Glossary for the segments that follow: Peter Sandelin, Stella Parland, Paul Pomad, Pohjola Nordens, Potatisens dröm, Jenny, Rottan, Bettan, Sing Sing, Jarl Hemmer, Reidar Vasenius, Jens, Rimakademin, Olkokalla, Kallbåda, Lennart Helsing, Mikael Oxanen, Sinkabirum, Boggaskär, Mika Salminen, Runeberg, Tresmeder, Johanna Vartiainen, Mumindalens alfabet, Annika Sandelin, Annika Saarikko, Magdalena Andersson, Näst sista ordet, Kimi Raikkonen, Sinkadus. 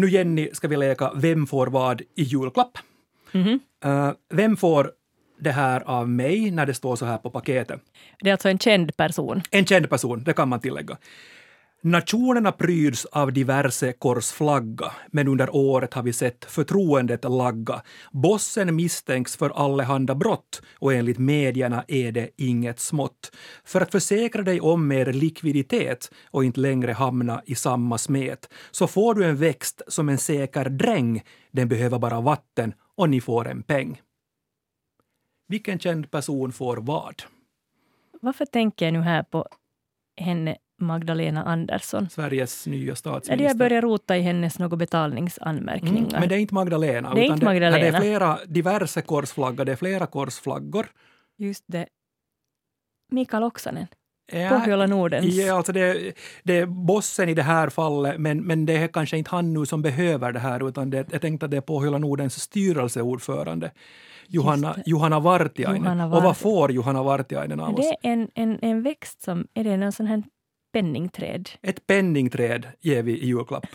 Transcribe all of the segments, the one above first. Nu Jenny ska vi leka Vem får vad i julklapp? Mm-hmm. Vem får det här av mig när det står så här på paketet? Det är alltså en känd person. En känd person, det kan man tillägga. Nationerna pryds av diverse korsflagga, men under året har vi sett förtroendet lagga. Bossen misstänks för allehanda brott och enligt medierna är det inget smått. För att försäkra dig om mer likviditet och inte längre hamna i samma smet så får du en växt som en säker dräng. Den behöver bara vatten och ni får en peng. Vilken känd person får vad? Varför tänker jag nu här på henne? Magdalena Andersson. Sveriges nya statsminister. Jag börjar rota i hennes några betalningsanmärkningar. Men det är inte Magdalena. Det är inte Magdalena. Det är flera diverse korsflaggor. Det är flera korsflaggor. Just det. Mikael Oxanen. Ja, Pohjola Nordens. Ja, alltså det är bossen i det här fallet, men det är kanske inte han nu som behöver det här, utan jag tänkte att det är Pohjola Nordens styrelseordförande. Johanna Vartiainen. Och vad får Johanna Vartiainen av oss? Det är en växt som, är det någon sån här penningträd. Ett penningträd ger vi i julklapp.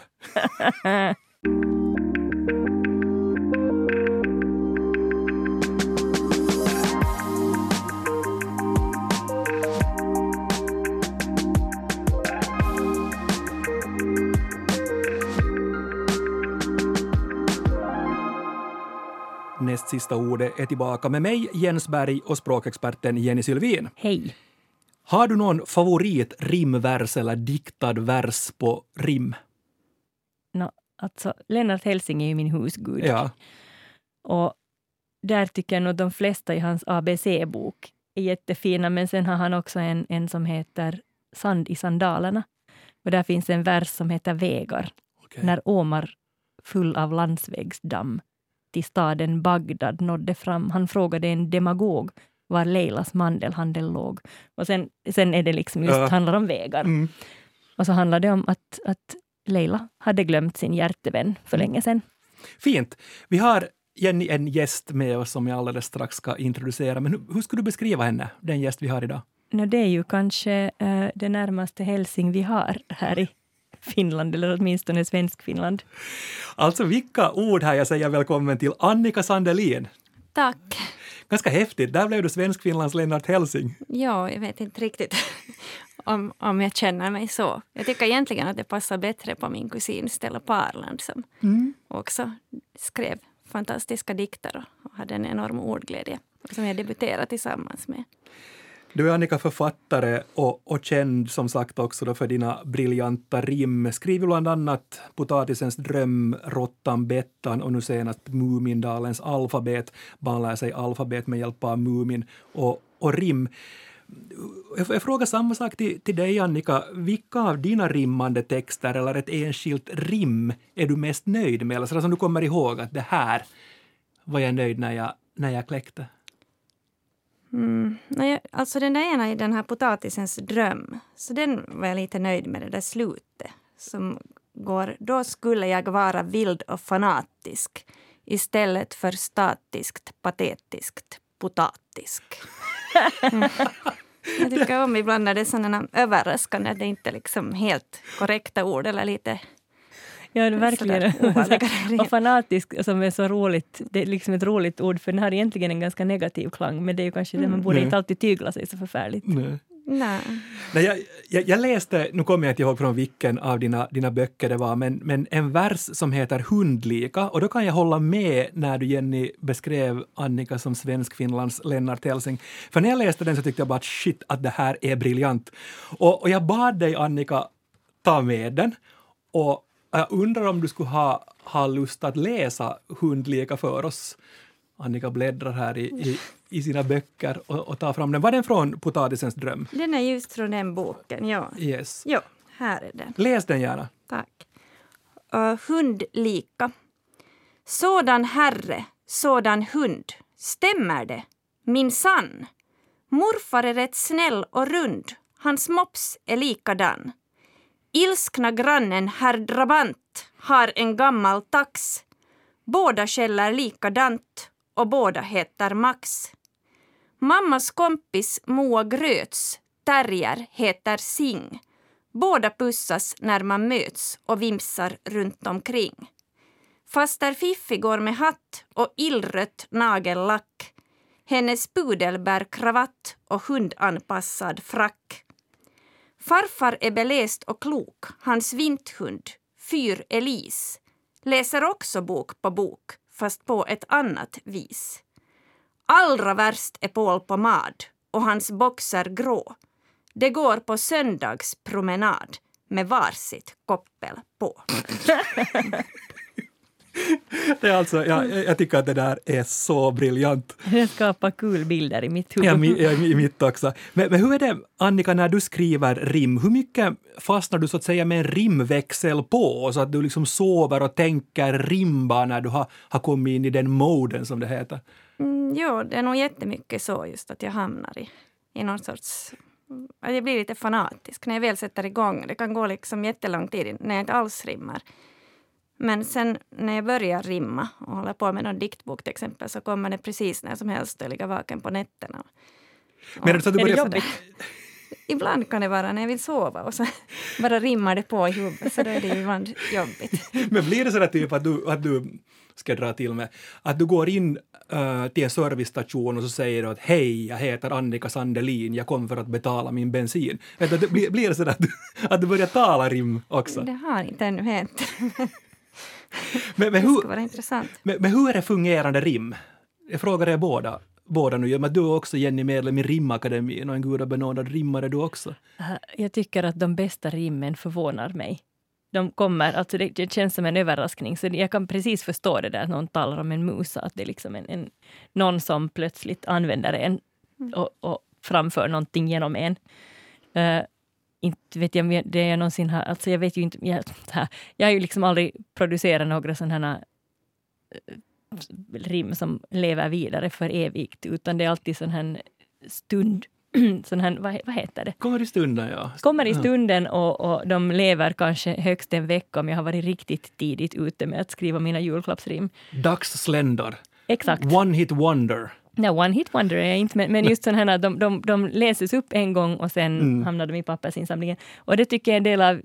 Näst sista ordet är tillbaka med mig, Jens Berg, och språkexperten Jenny Sylvin. Hej! Har du någon favorit rimvers eller diktad vers på rim? No, alltså, Lennart Helsing är ju min husgud. Ja. Och där tycker jag nog de flesta i hans ABC-bok är jättefina. Men sen har han också en som heter Sand i sandalerna. Och där finns en vers som heter Vägar. Okay. När åmar full av landsvägsdamm till staden Bagdad nådde fram. Han frågade en demagog var Leilas mandelhandel låg. Och sen är det liksom just handlar om vägar. Mm. Och så handlar det om att Leila hade glömt sin hjärtevän för länge sedan. Fint. Vi har Jenny, en gäst med oss som jag alldeles strax ska introducera. Men hur skulle du beskriva henne, den gäst vi har idag? No, det är ju kanske det närmaste Helsing vi har här i Finland, eller åtminstone svensk-Finland. Alltså vilka ord här. Jag säger välkommen till Annika Sandelin. Tack. Ganska häftigt. Där blev du svensk-Finlands Lennart Helsing. Ja, jag vet inte riktigt om jag känner mig så. Jag tycker egentligen att det passar bättre på min kusin Stella Parland som också skrev fantastiska dikter och hade en enorm ordglädje som jag debuterade tillsammans med. Du är Annika författare och känd som sagt också då för dina briljanta rim. Skriver bland annat Potatisens dröm, Rottan, Bettan och nu senast Mumindalens alfabet. Man lär sig alfabet med hjälp av Mumin och rim. Jag frågar samma sak till dig Annika. Vilka av dina rimmande texter eller ett enskilt rim är du mest nöjd med? Eller så som du kommer ihåg att det här var jag nöjd när jag kläckte. Nej, alltså den där ena är den här Potatisens dröm. Så den var jag lite nöjd med, det där slutet som går. Då skulle jag vara vild och fanatisk istället för statiskt, patetiskt, potatisk. Jag tycker om ibland när det är sådana överraskande att det inte liksom helt korrekta ord eller lite... Ja, det verkligen. Och fanatisk som är så roligt. Det är liksom ett roligt ord för den har egentligen en ganska negativ klang. Men det är ju kanske det man borde inte alltid tygla sig så förfärligt. Nej. Jag läste, nu kommer jag inte ihåg från vilken av dina böcker det var, men en vers som heter Hundlika. Och då kan jag hålla med när du Jenny beskrev Annika som svensk-Finlands Lennart Helsing. För när jag läste den så tyckte jag bara shit att det här är briljant. Och jag bad dig Annika ta med den och jag undrar om du skulle ha lust att läsa Hundlika för oss. Annika bläddrar här i sina böcker och tar fram den. Var den från Potatisens dröm? Den är just från den boken, ja. Yes. Ja, här är den. Läs den gärna. Tack. Hundlika. Sådan herre, sådan hund. Stämmer det? Min sann. Morfar är rätt snäll och rund. Hans mops är likadan. Ilskna grannen herr Drabant har en gammal tax. Båda skäller likadant och båda heter Max. Mammas kompis Moa Gröts terrier heter Sing. Båda pussas när man möts och vimsar runt omkring. Fastar Fiffi går med hatt och illrött nagellack. Hennes pudel bär kravatt och hundanpassad frack. Farfar är beläst och klok, hans vinthund, fyr Elise. Läser också bok på bok, fast på ett annat vis. Allra värst är Paul Pomad och hans boxar grå. Det går på söndagspromenad med varsitt koppel på. Det är alltså, jag tycker att det där är så briljant. Det skapar kul bilder i mitt huvud. I mitt också. Men hur är det, Annika, när du skriver rim? Hur mycket fastnar du så att säga med en rimväxel på så att du liksom sover och tänker rimba när du har kommit in i den moden som det heter? Ja, det är nog jättemycket så just att jag hamnar i någon sorts... Jag blir lite fanatisk när jag väl sätter igång. Det kan gå liksom jättelång tid när jag inte alls rimmar. Men sen när jag börjar rimma och håller på med någon diktbok till exempel så kommer det precis när som helst att ligga vaken på nätterna. Men så är det jobbigt? Ibland kan det vara när jag vill sova och så bara rimmar det på i huvudet, så då är det ibland jobbigt. Men blir det sådär typ att du ska dra till med, att du går in till en servicestation och så säger du att hej, jag heter Annika Sandelin, jag kom för att betala min bensin. Blir det sådär att du börjar tala rim också? Det har inte ännu hänt. Men hur, det ska vara intressant. Men hur är det fungerande rim? Jag frågar er båda nu. Men du är också, Jenny, medlem i Rimakademin och en gudabenådad rimmare du också. Jag tycker att de bästa rimmen förvånar mig. De kommer, alltså det känns som en överraskning. Så jag kan precis förstå det där att någon talar om en musa. Att det är liksom någon som plötsligt använder en och framför någonting genom en. Inte vet jag det jag någonsin har, alltså jag vet ju inte, jag har ju liksom aldrig producerat några sådana här rim som lever vidare för evigt, utan det är alltid sån här stund, sån här, vad heter det? Kommer i stunden, ja. Kommer i stunden och de lever kanske högst en vecka om jag har varit riktigt tidigt ute med att skriva mina julklappsrim. Dagsländor. Exakt. One hit wonder. Nej, one hit wonder är jag inte, men just sådana här, de läses upp en gång och sen hamnar de i pappersinsamlingen. Och det tycker jag är en del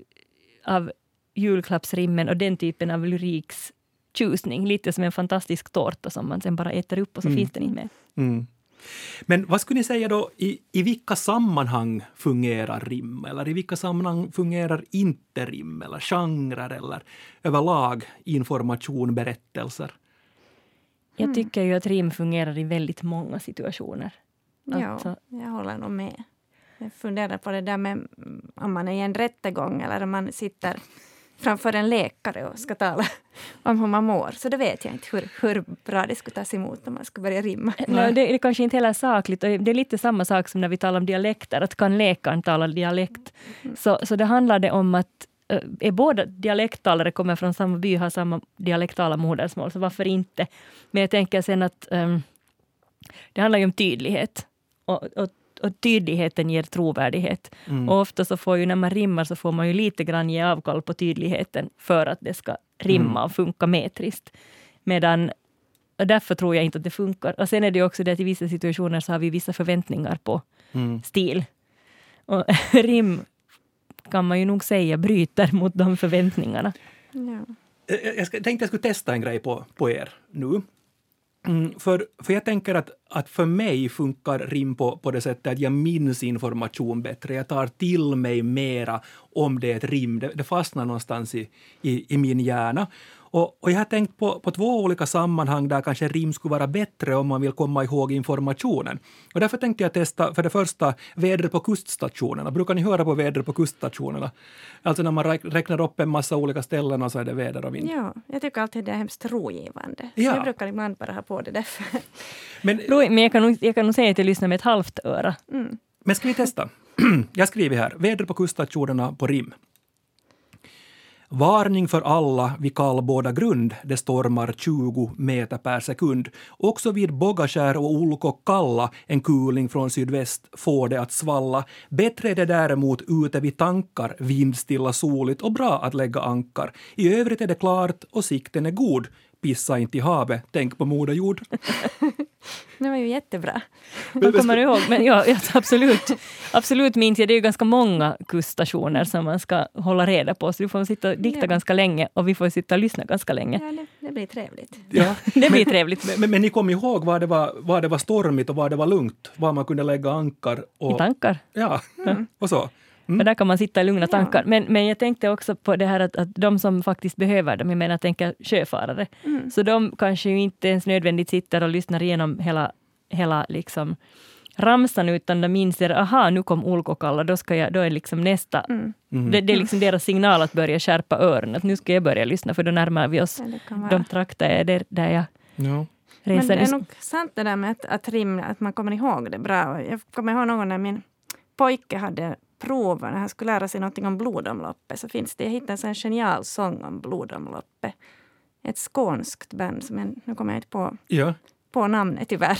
av julklappsrimmen och den typen av lyriks tjusning. Lite som en fantastisk tårta som man sen bara äter upp och så finns den inte med. Mm. Men vad skulle ni säga då, i vilka sammanhang fungerar rim? Eller i vilka sammanhang fungerar inte rim? Eller genrer eller överlag information, berättelser? Jag tycker ju att rim fungerar i väldigt många situationer. Alltså. Ja, jag håller nog med. Jag funderar på det där med om man är i en rättegång eller om man sitter framför en läkare och ska tala om hur man mår. Så det vet jag inte hur bra det skulle tas emot om man ska börja rimma. Nej, det är kanske inte heller sakligt. Och det är lite samma sak som när vi talar om dialekter. Att kan läkaren tala dialekt? Så det handlade om att är båda dialekttalare kommer från samma by och har samma dialektala modersmål, så varför inte? Men jag tänker sen att det handlar ju om tydlighet och tydligheten ger trovärdighet. Och ofta så får ju, när man rimmar så får man ju lite grann ge avkall på tydligheten för att det ska rimma och funka metriskt. Medan, och därför tror jag inte att det funkar. Och sen är det också det att i vissa situationer så har vi vissa förväntningar på stil. Och rim kan man ju nog säga bryter mot de förväntningarna. Ja. Jag tänkte jag skulle testa en grej på er nu. För jag tänker att för mig funkar rim på det sättet att jag minns information bättre. Jag tar till mig mera om det är ett rim. Det fastnar någonstans i min hjärna. Och jag har tänkt på två olika sammanhang där kanske rim skulle vara bättre om man vill komma ihåg informationen. Och därför tänkte jag testa för det första vädret på kuststationerna. Brukar ni höra på vädret på kuststationerna? Alltså när man räknar upp en massa olika ställen och så är det väder och vind. Ja, jag tycker alltid det är hemskt rogivande. Ja. Jag brukar ibland bara ha på det därför. Men jag kan nog säga att jag lyssnar med ett halvt öra. Mm. Men ska vi testa? Jag skriver här. Vädret på kuststationerna på rim. Varning för alla vid Kallbåda grund, det stormar 20 meter per sekund. Också vid Boggaskär och Olkokalla, en kuling från sydväst får det att svalla. Bättre är det däremot ute vid Tankar, vindstilla, soligt och bra att lägga ankar. I övrigt är det klart och sikten är god. Pissa inte i havet, tänk på moderjord. Det var ju jättebra. Man kommer ihåg, men jag absolut minns jag. Det är ju ganska många kuststationer som man ska hålla reda på. Så du får sitta och dikta ganska länge och vi får sitta och lyssna ganska länge. Ja, det blir trevligt. Ja, trevligt. Men ni kom ihåg var det var stormigt och var det var lugnt. Var man kunde lägga ankar. Och, i tankar. Ja, och så. Mm. Och där kan man sitta i lugna tankar. Men jag tänkte också på det här att de som faktiskt behöver dem, jag menar tänker sjöfarare. Mm. Så de kanske ju inte ens nödvändigt sitter och lyssnar igenom hela liksom ramsan, utan de minser, aha, nu kom olkokalla, då är liksom nästa. Mm. Det är liksom deras signal att börja skärpa öronen, att nu ska jag börja lyssna, för då närmar vi oss de trakter där jag... Ja. Men det är nog sant det där med att rimla, att man kommer ihåg det bra. Jag kommer ihåg någon när min pojke hade... proven, han skulle lära sig någonting om blodomloppet, så finns det, jag hittade en genial sång om blodomloppet. Ett skånskt band, men nu kommer jag inte på namnet tyvärr.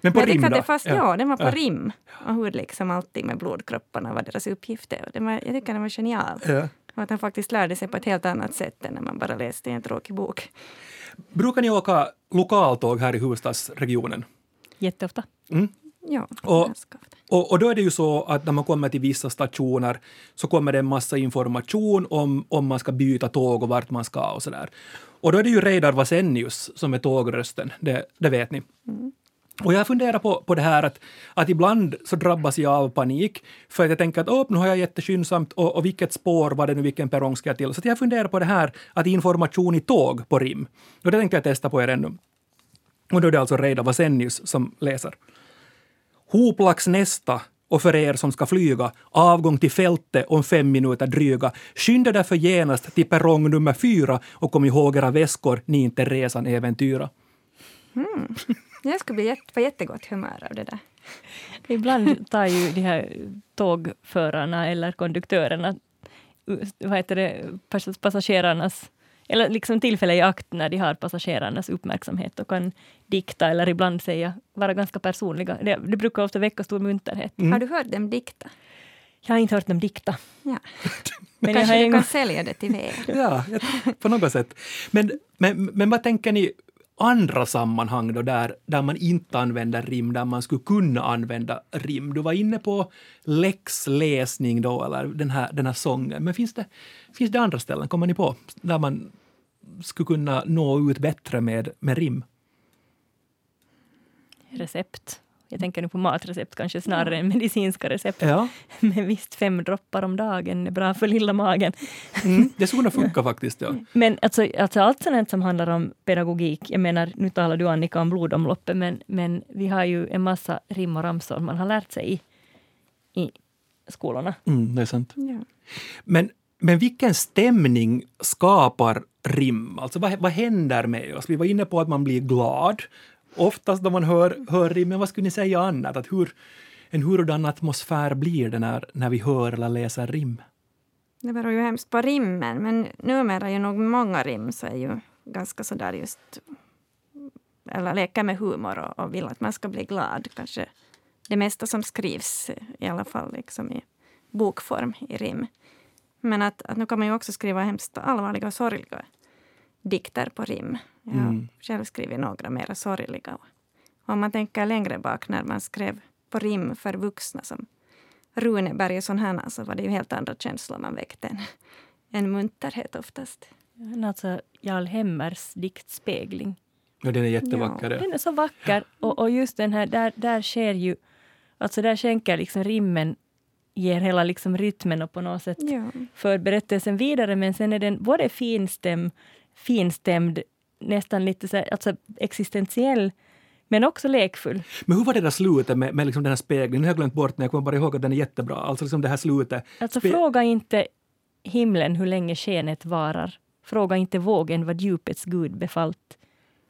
Men på jag rim då? Fast, ja, den var på rim. Och hur liksom allting med blodkropparna var deras uppgifter. Jag tycker den var genial. Ja. Och att han faktiskt lärde sig på ett helt annat sätt än när man bara läste en tråkig bok. Brukar ni åka lokaltåg här i huvudstadsregionen? Jätteofta. Mm. Ja, och då är det ju så att när man kommer till vissa stationer så kommer det en massa information om man ska byta tåg och vart man ska och sådär. Och då är det ju Reidar Vasenius som är tågrösten, det vet ni. Mm. Och jag funderar på det här att ibland så drabbas jag av panik för att jag tänker att nu har jag jätteskyndsamt och vilket spår var det nu, vilken perrong ska jag till? Så jag funderar på det här att information i tåg på rim. Och det tänker jag testa på er ännu. Och då är det alltså Reidar Vasenius som läser. Hoplax nästa, och för er som ska flyga, avgång till fältet om 5 minuter dryga. Skynda därför genast till perrong nummer 4 och kom ihåg era väskor, ni inte resan äventyra. Mm. Jag skulle bli på jättegott humör av det där. Ibland tar ju de här tågförarna eller konduktörerna, passagerarnas, eller liksom tillfälle i akt när de har passagerarnas uppmärksamhet och kan dikta eller ibland säga, vara ganska personliga. Det brukar ofta väcka stor munterhet. Mm. Har du hört dem dikta? Jag har inte hört dem dikta. Ja. Men kanske du kan sälja det till mig. Ja, på något sätt. Men vad tänker ni andra sammanhang då där man inte använder rim, där man skulle kunna använda rim? Du var inne på läxläsning då, eller den här sången. Men finns det andra ställen, kommer ni på, där man skulle kunna nå ut bättre med rim? Recept. Jag tänker nu på matrecept kanske snarare än medicinska recept. Ja. Men visst, 5 droppar om dagen är bra för lilla magen. Mm, det skulle funka faktiskt, ja. Men alltså allt sånt som handlar om pedagogik. Jag menar, nu talar du Annika om blodomloppet, men vi har ju en massa rim och ramsor man har lärt sig i skolorna. Mm, det är sant. Ja. Men vilken stämning skapar rim? Alltså vad händer med oss? Vi var inne på att man blir glad. Oftast när man hör rim, men vad skulle ni säga annat? Att hurdan atmosfär blir det när vi hör eller läser rim? Det beror ju hemskt på rimmen, men numera är ju nog många rim så är ju ganska sådär just, eller leka med humor och vill att man ska bli glad. Kanske det mesta som skrivs i alla fall liksom i bokform i rim. Men att nu kan man ju också skriva hemskt allvarliga och sorgliga dikter på rim. Jag har själv skrivit några mer sorgliga. Om man tänker längre bak när man skrev på rim för vuxna som Runeberg och sån här, så var det ju helt andra känslor man väckte än munterhet oftast. Alltså Jarl Hemmers diktspegling. Ja, den är jättevacker. Ja, den är så vacker. Och just den här, där sker ju, alltså där skänker liksom rimmen, ger hela liksom rytmen och på något sätt för berättelsen vidare. Men sen är den både finstämd, nästan lite så här, alltså existentiell, men också lekfull. Men hur var det där slutet med liksom den här speglingen? Jag har glömt bort, men jag kommer bara ihåg att den är jättebra. Alltså liksom det här slutet. Alltså fråga inte himlen hur länge skenet varar. Fråga inte vågen vad djupets gud befallt.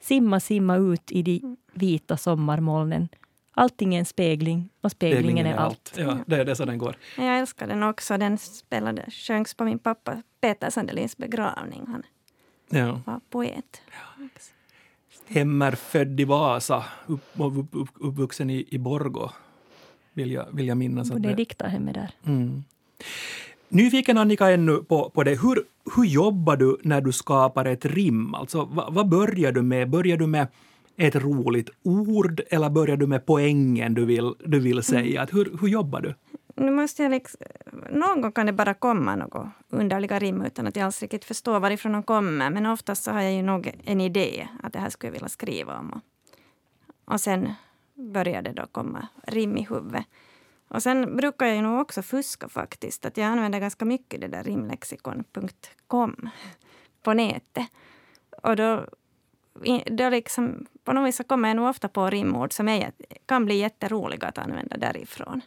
Simma, simma ut i de vita sommarmolnen. Allting är en spegling och speglingen är allt. Ja, det är så den går. Jag älskar den också. Den sjöngs på min pappa Peter Sandelins begravning. Han var poet. Ja. Hemmer född i Vasa, uppvuxen i Borgå, vill jag minnas. Borde jag dikta hemma där. Mm. Nyfiken Annika ännu på det. Hur jobbar du när du skapar ett rim? Alltså, vad börjar du med? Börjar du med ett roligt ord eller börjar du med poängen du vill säga? Att hur jobbar du? Nu måste jag någon gång kan det bara komma något underliga rim utan att jag alls riktigt förstår varifrån de kommer. Men oftast så har jag ju nog en idé att det här skulle jag vilja skriva om. Och sen börjar det då komma rim i huvudet. Och sen brukar jag ju nog också fuska faktiskt. Att jag använder ganska mycket det där rimlexikon.com på nätet. Och då liksom på något vis så kommer jag nog ofta på rimord som kan bli jätteroliga att använda därifrån.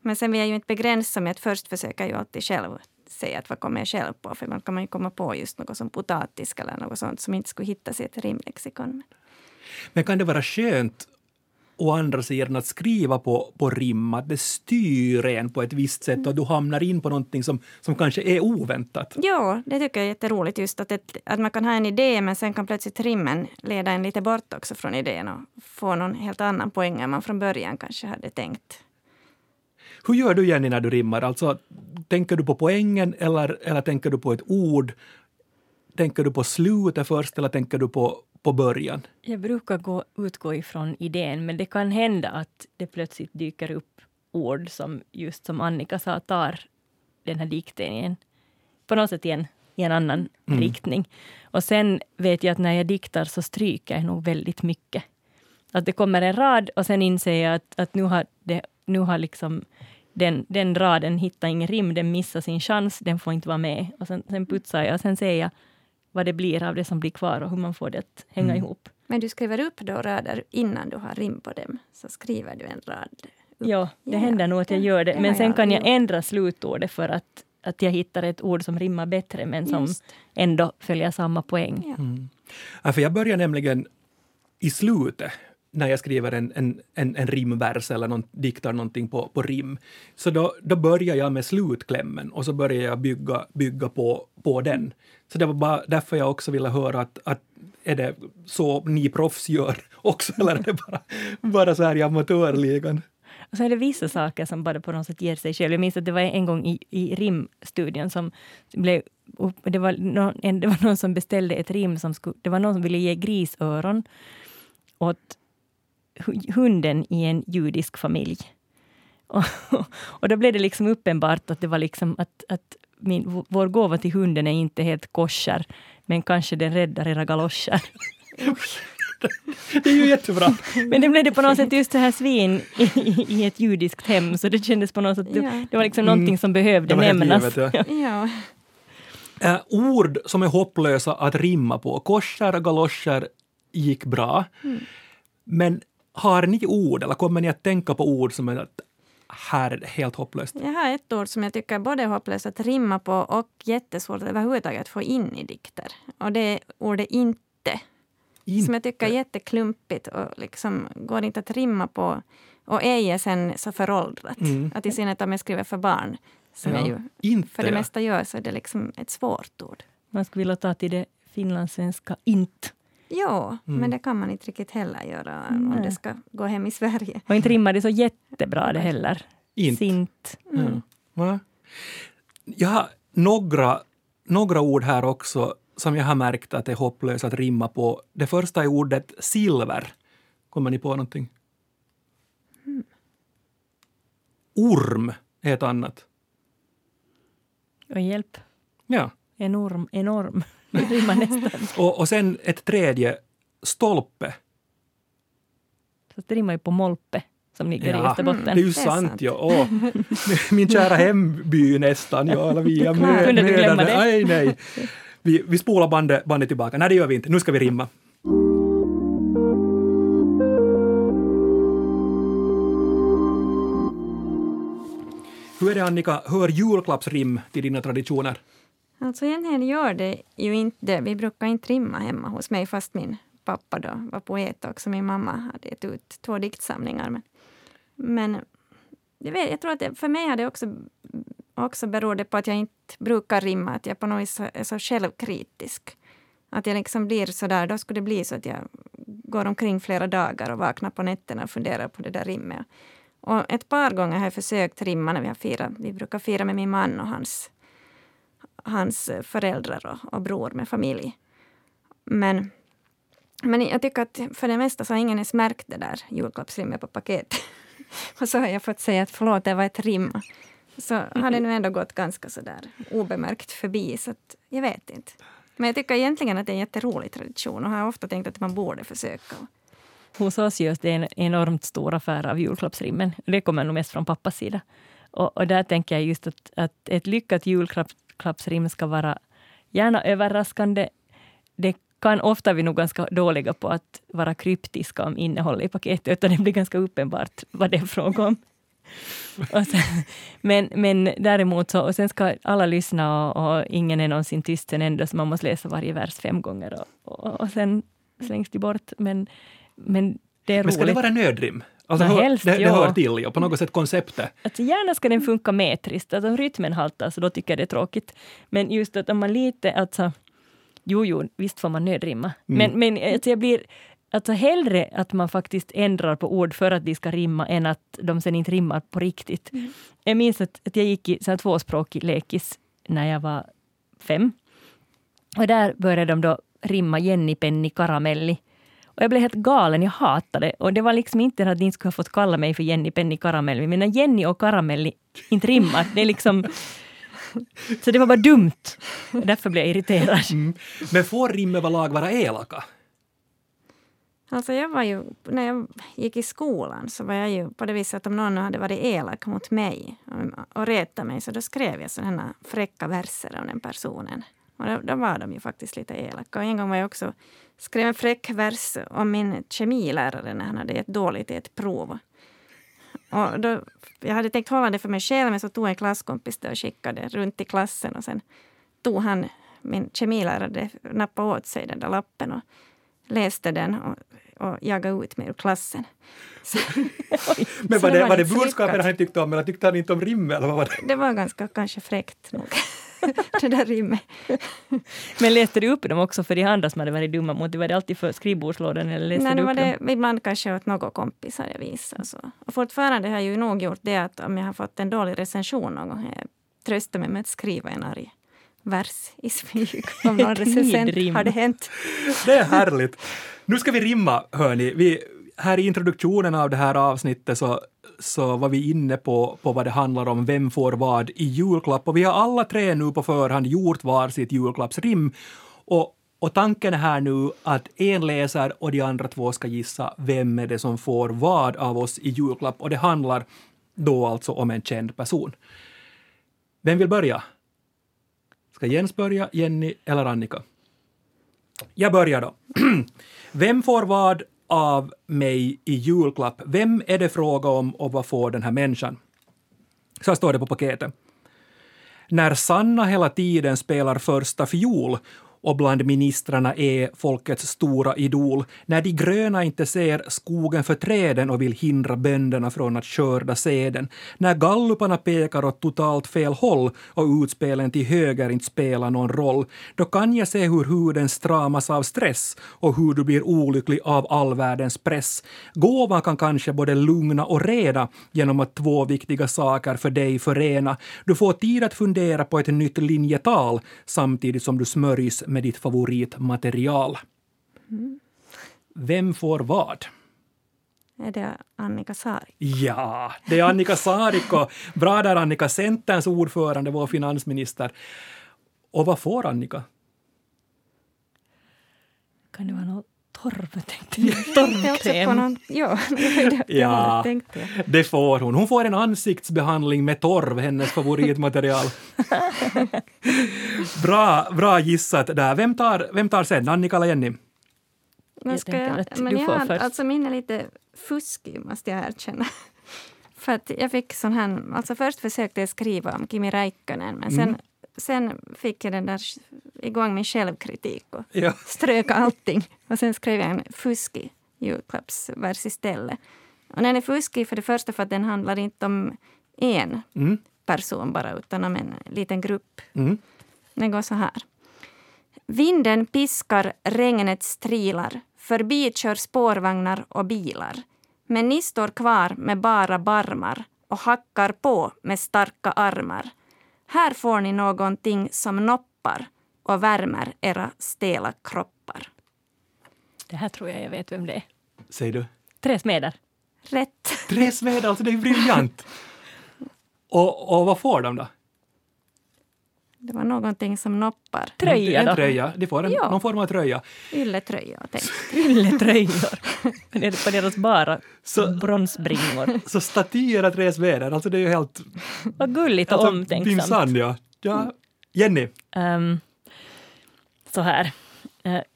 Men sen vill jag ju inte begränsa mig att först försöka ju alltid själv säga att vad kommer jag själv på. För man kan ju komma på just något som potatis eller något sånt som inte skulle hittas i ett rimlexikon. Men kan det vara skönt å andra sidan att skriva på rim att det styr en på ett visst sätt och du hamnar in på någonting som kanske är oväntat? Ja, det tycker jag är jätteroligt just att man kan ha en idé men sen kan plötsligt rimmen leda en lite bort också från idén och få någon helt annan poäng än man från början kanske hade tänkt. Hur gör du, Jenny, när du rimmar? Alltså, tänker du på poängen eller tänker du på ett ord? Tänker du på slutet först eller tänker du på början? Jag brukar utgå ifrån idén, men det kan hända att det plötsligt dyker upp ord som just som Annika sa tar den här diktningen på något sätt i en annan riktning. Och sen vet jag att när jag diktar så stryker jag nog väldigt mycket. Att det kommer en rad och sen inser jag att nu har liksom den raden hittar ingen rim, den missar sin chans, den får inte vara med. Och sen putsar jag och sen säger jag vad det blir av det som blir kvar och hur man får det att hänga ihop. Men du skriver upp då rader innan du har rim på dem, så skriver du en rad upp. Ja, det händer nog att jag gör det. Men sen kan jag ändra slutordet för att jag hittar ett ord som rimmar bättre men som ändå följer samma poäng. Ja. Ja, för jag börjar nämligen i slutet när jag skriver en rimvers eller diktar någonting på rim. Så då börjar jag med slutklämmen och så börjar jag bygga på den. Så det var bara därför jag också ville höra att är det så ni proffs gör också eller är det bara så här i amatörligan? Och så är det vissa saker som bara på något sätt ger sig själv. Jag minns att det var en gång i rimstudien som det var någon som beställde ett rim det var någon som ville ge grisöron åt hunden i en judisk familj. Och då blev det liksom uppenbart att det var liksom att vår gåva till hunden är inte helt kosher, men kanske den räddar era galoscher. Det är ju jättebra. Men det blev det på något sätt just det här svin i ett judiskt hem, så det kändes på något sätt att det var liksom någonting som behövde nämnas. Ja. Ord som är hopplösa att rimma på. Korsar och galoscher gick bra. Men har ni ord eller kommer ni att tänka på ord som är här helt hopplöst? Jag har ett ord som jag tycker både är hopplöst att rimma på och jättesvårt överhuvudtaget att få in i dikter. Och det är ordet inte. Som jag tycker är jätteklumpigt och liksom går inte att rimma på. Och är sen så föråldrat. Att i synnerhet om jag skriver för barn som jag ju inte, för det mesta gör, så är det liksom ett svårt ord. Man skulle vilja ta till det finlandssvenska inte. Ja, men det kan man inte riktigt heller göra om det ska gå hem i Sverige. Och inte rimmar det så jättebra det heller. Sint. Ja. Jag har några ord här också som jag har märkt att det är hopplöst att rimma på. Det första är ordet silver. Kommer ni på någonting? Orm är ett annat. Och hjälp. Ja. Enorm. Det rimmar nästan. och sen ett tredje, stolpe. Så det rimmar ju på molpe som ligger i Österbotten. Det är ju sant. Ja. Min kära hemby nästan. Ja, eller vi kunde du glömma det? Nej. Vi spolar bandet tillbaka. Nej, det gör vi inte. Nu ska vi rimma. Hur är det, Annika? Hör julklappsrim till dina traditioner? Alltså Jenny gör det ju inte. Vi brukar inte rimma hemma hos mig, fast min pappa då var poet och min mamma hade gett ut 2 diktsamlingar. Men jag tror att det, för mig hade också berodde på att jag inte brukar rimma, att jag på något vis är så självkritisk. Att jag liksom blir så där, då skulle det bli så att jag går omkring flera dagar och vaknar på nätterna och funderar på det där rimmet. Och ett par gånger har jag försökt rimma när vi har firat. Vi brukar fira med min man och hans föräldrar och bror med familj. Men Men jag tycker att för det mesta så har ingen ens märkt det där julklappsrimmet på paketet. Och så har jag fått säga att förlåt, det var ett rim. Så har det nu ändå gått ganska så där obemärkt förbi, så att jag vet inte. Men jag tycker egentligen att det är en jätterolig tradition och har ofta tänkt att man borde försöka. Hos oss görs det en enormt stor affär av julklappsrimmen. Det kommer nog mest från pappas sida. Och där tänker jag just att ett lyckat julklappsrim ska vara gärna överraskande. Det kan ofta vi nog ganska dåliga på att vara kryptiska om innehåll i paketet, utan det blir ganska uppenbart vad det är fråga om. Men däremot så, och sen ska alla lyssna och ingen är någonsin tyst sen ändå, så man måste läsa varje vers 5 gånger och sen slängs det bort. Men det är roligt. Men ska det vara nödrim? Alltså, det hör till på något sätt konceptet. Alltså, gärna ska den funka metriskt, alltså om rytmen haltar så då tycker jag det är tråkigt. Men just att om man lite, alltså jo, visst får man nödrimma. Men alltså, jag blir... Alltså hellre att man faktiskt ändrar på ord för att de ska rimma än att de sen inte rimmar på riktigt. Mm. Jag minns att jag gick i så här tvåspråkig lekis när jag var 5. Och där började de då rimma Jenny, Penny, Karamelli. Och jag blev helt galen, jag hatade. Och det var liksom inte att ni skulle ha fått kalla mig för Jenny, Penny, Karamelli. Men när Jenny och Karamelli inte rimmar, det är liksom... Så det var bara dumt. Därför blev jag irriterad. Mm. Men får rimmevalag vara elaka? Alltså jag var ju, när jag gick i skolan så var jag ju på det viset att om någon hade varit elak mot mig och retat mig, så då skrev jag sådana fräcka verser om den personen. Och då var de ju faktiskt lite elaka. Och en gång var jag också, skrev en fräck vers om min kemilärare när han hade ett dåligt i ett prov. Och då, jag hade tänkt hålla det för mig själv, men så tog en klasskompis det och skickade runt i klassen, och sen tog han, min kemilärare, nappade åt sig den där lappen och läste den och jagade ut mig ur klassen. Så, men var det budskapen han tyckte om, eller tyckte han inte om rim, eller vad var det? Det var ganska kanske fräckt nog, det där rimmet. Men läste du upp dem också för de andra som hade varit dumma mot? Det var det alltid för skrivbordslådan, eller läste du upp dem? Nej, ibland kanske åt några kompisar jag visade. Så. Och fortfarande har jag ju nog gjort det att om jag har fått en dålig recension någon gång, jag tröstar mig med att skriva en arg vers i smyg. Om någon recensent har det hänt. Det är härligt. Nu ska vi rimma, hörni. Här i introduktionen av det här avsnittet så var vi inne på vad det handlar om, vem får vad i julklapp. Och vi har alla tre nu på förhand gjort var sitt julklappsrim. Och tanken är här nu att en läser och de andra två ska gissa vem är det som får vad av oss i julklapp. Och det handlar då alltså om en känd person. Vem vill börja? Ska Jens börja, Jenny eller Annika? Jag börjar då. Vem får vad av mig i julklapp? Vem är det fråga om och vad får den här människan? Så står det på paketet. När Sanna hela tiden spelar första fiol och bland ministrarna är folkets stora idol. När de gröna inte ser skogen för träden och vill hindra bönderna från att skörda seden. När galluparna pekar åt totalt fel håll och utspelen till höger inte spelar någon roll. Då kan jag se hur huden stramas av stress och hur du blir olycklig av all världens press. Gåvan kan kanske både lugna och reda genom att två viktiga saker för dig förena. Du får tid att fundera på ett nytt linjetal samtidigt som du smörjs med ditt favoritmaterial. Vem får vad? Är det Annika Saarikko? Ja, det är Annika Saarikko. Bra där, Annika. Centerns ordförande, vår finansminister. Och vad får Annika? Kan det vara något torv, tänkte jag. Torvkräm. Ja, ja, det får hon. Hon får en ansiktsbehandling med torv, hennes favoritmaterial. Bra gissat där. Vem tar sen? Annika eller Jenny? Alltså min är lite fuskig, måste jag erkänna. För att jag fick sån här, alltså först försökte jag skriva om Kimi Raikkonen, men sen fick jag den där igång min självkritik och ströka allting. Och sen skrev jag en fuskig julklappsvers istället. Och den är fuskig för det första för att den handlar inte om en person bara, utan om en liten grupp. Den går så här. Vinden piskar, regnet strilar, förbi kör spårvagnar och bilar. Men ni står kvar med bara barmar och hackar på med starka armar. Här får ni någonting som noppar och värmer era stela kroppar. Det här tror jag vet vem det är. Säger du? Tresmeder. Rätt. Tresmeder, alltså det är briljant. Och vad får de då? Det var någonting som noppar. Tröja då? En tröja, de får någon form av tröja. Ylletröjor, ylletröjor. Men är det på deras bara bronsbringor? Så statyer av Tresmeder, alltså det är ju helt... Vad gulligt och alltså, omtänksamt. Dimsand, ja. Jenny? Så här.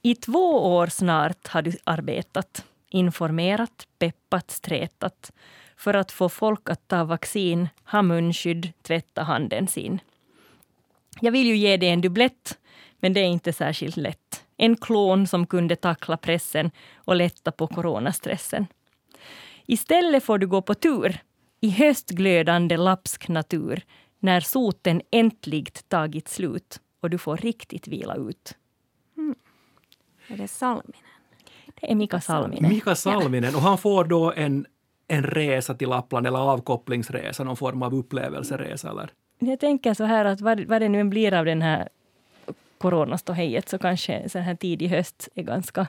I 2 år snart har du arbetat, informerat, peppat, stretat för att få folk att ta vaccin, ha munskydd, tvätta handen sin. Jag vill ju ge dig en dublett, men det är inte särskilt lätt. En klon som kunde tackla pressen och lätta på coronastressen. Istället får du gå på tur i höstglödande lapsk natur när soten äntligt tagit slut och du får riktigt vila ut. Är det Salminen? Det är Mika Salminen. Mika Salminen, och han får då en resa till Lappland eller avkopplingsresa, någon form av upplevelseresa eller? Jag tänker så här att vad det nu än blir av den här coronaståhejet så kanske så här tidig höst är ganska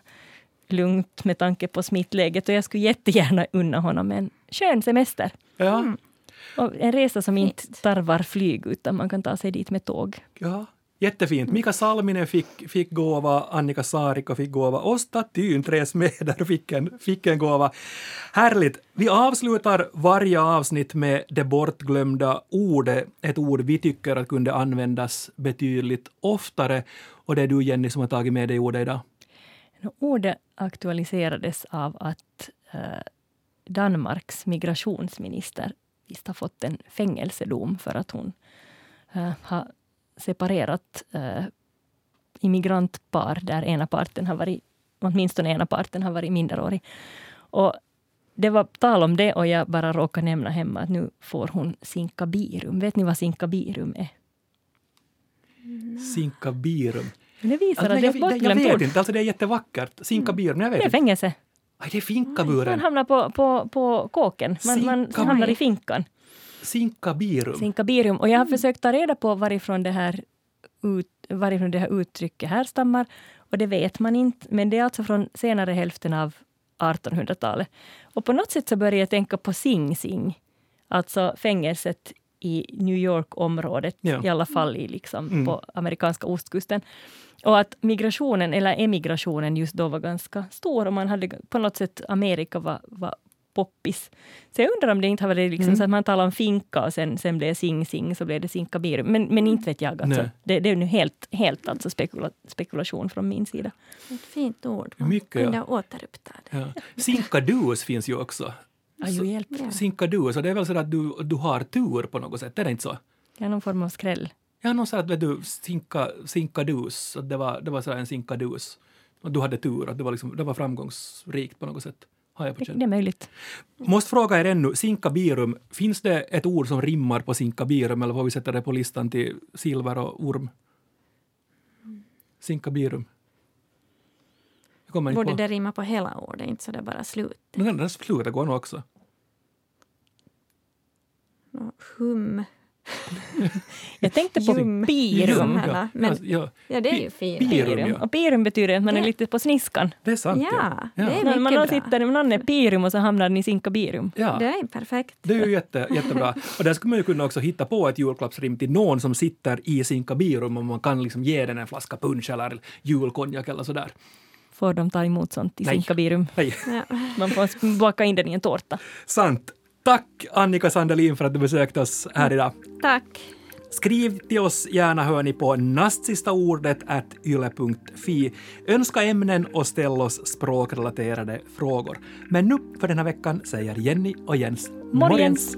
lugnt med tanke på smittläget, och jag skulle jättegärna unna honom en skön semester. Ja. Mm. Och en resa som inte tarvar flyg utan man kan ta sig dit med tåg. Ja. Jättefint. Mika Salminen fick gåva, Annika Saarikko fick gåva och statyn Tresmeder fick en gåva. Härligt. Vi avslutar varje avsnitt med det bortglömda ordet. Ett ord vi tycker att kunde användas betydligt oftare. Och det är du, Jenny, som har tagit med dig ordet idag. Ordet aktualiserades av att Danmarks migrationsminister visst har fått en fängelsedom för att hon har separerat immigrantpar där åtminstone ena parten har varit minderårig. Och det var tal om det och jag bara råkade nämna hemma att nu får hon sinkabirum. Vet ni vad sinkabirum är? Sinkabirum. Det visar alltså, att det är ett bortglömt ord. Inte, alltså det är jättevackert. Sinkabirum, jag vet inte. Det är fängelse. Aj, det är finkaburen. Man hamnar på kåken. Man hamnar i finkan. Sinkabirum. Och jag har försökt ta reda på varifrån det här uttrycket härstammar. Och det vet man inte. Men det är alltså från senare hälften av 1800-talet. Och på något sätt så började jag tänka på Sing Sing. Alltså fängelset i New York-området. Ja. I alla fall på amerikanska ostkusten. Och att migrationen eller emigrationen just då var ganska stor. Och man hade på något sätt Amerika var poppis. Så jag undrar om det inte har varit så att man talar om finka och sen blev det sing-sing så blev det sinkabirum. Men inte vet jag. Alltså. Det är nu helt alltså spekulation från min sida. Ett fint ord. Mycket, kunde återuppta det. Ja. Sinkadus finns ju också. Sinkadus, och det är väl så att du har tur på något sätt, är det inte så? Ja, någon form av skräll. Ja, någon så att du sinkadus, att det var så en sinkadus. Och du hade tur, att det var framgångsrikt på något sätt. Det är möjligt. Måste fråga er ännu, sinkabirum, finns det ett ord som rimmar på sinkabirum eller får vi sätta det på listan till silver och orm? Sinkabirum. Borde det rimma på hela ordet, inte så det bara slut. Men den slutar går nog också. Jag tänkte på birum. Ja, det är ju fint. Birum, ja. Och birum betyder att man är lite på sniskan. Det är sant. Ja. Det är mycket man sitter med någon är pirum och så hamnar den i sinkabirum. Ja. Det är perfekt. Det är ju jättebra. Och där skulle man ju kunna också hitta på ett julklappsrim till någon som sitter i sinkabirum och man kan ge den en flaska punsch eller julkonjak eller sådär. Får de ta emot sånt i sinkabirum? Nej. Ja. Man får baka in den i en tårta. Sant. Tack Annika Sandelin för att du besökte oss här idag. Tack. Skriv till oss gärna hör ni på nastsistaordet@yle.fi. Önska ämnen och ställ oss språkrelaterade frågor. Men nu för den här veckan säger Jenny och Jens. Morgens!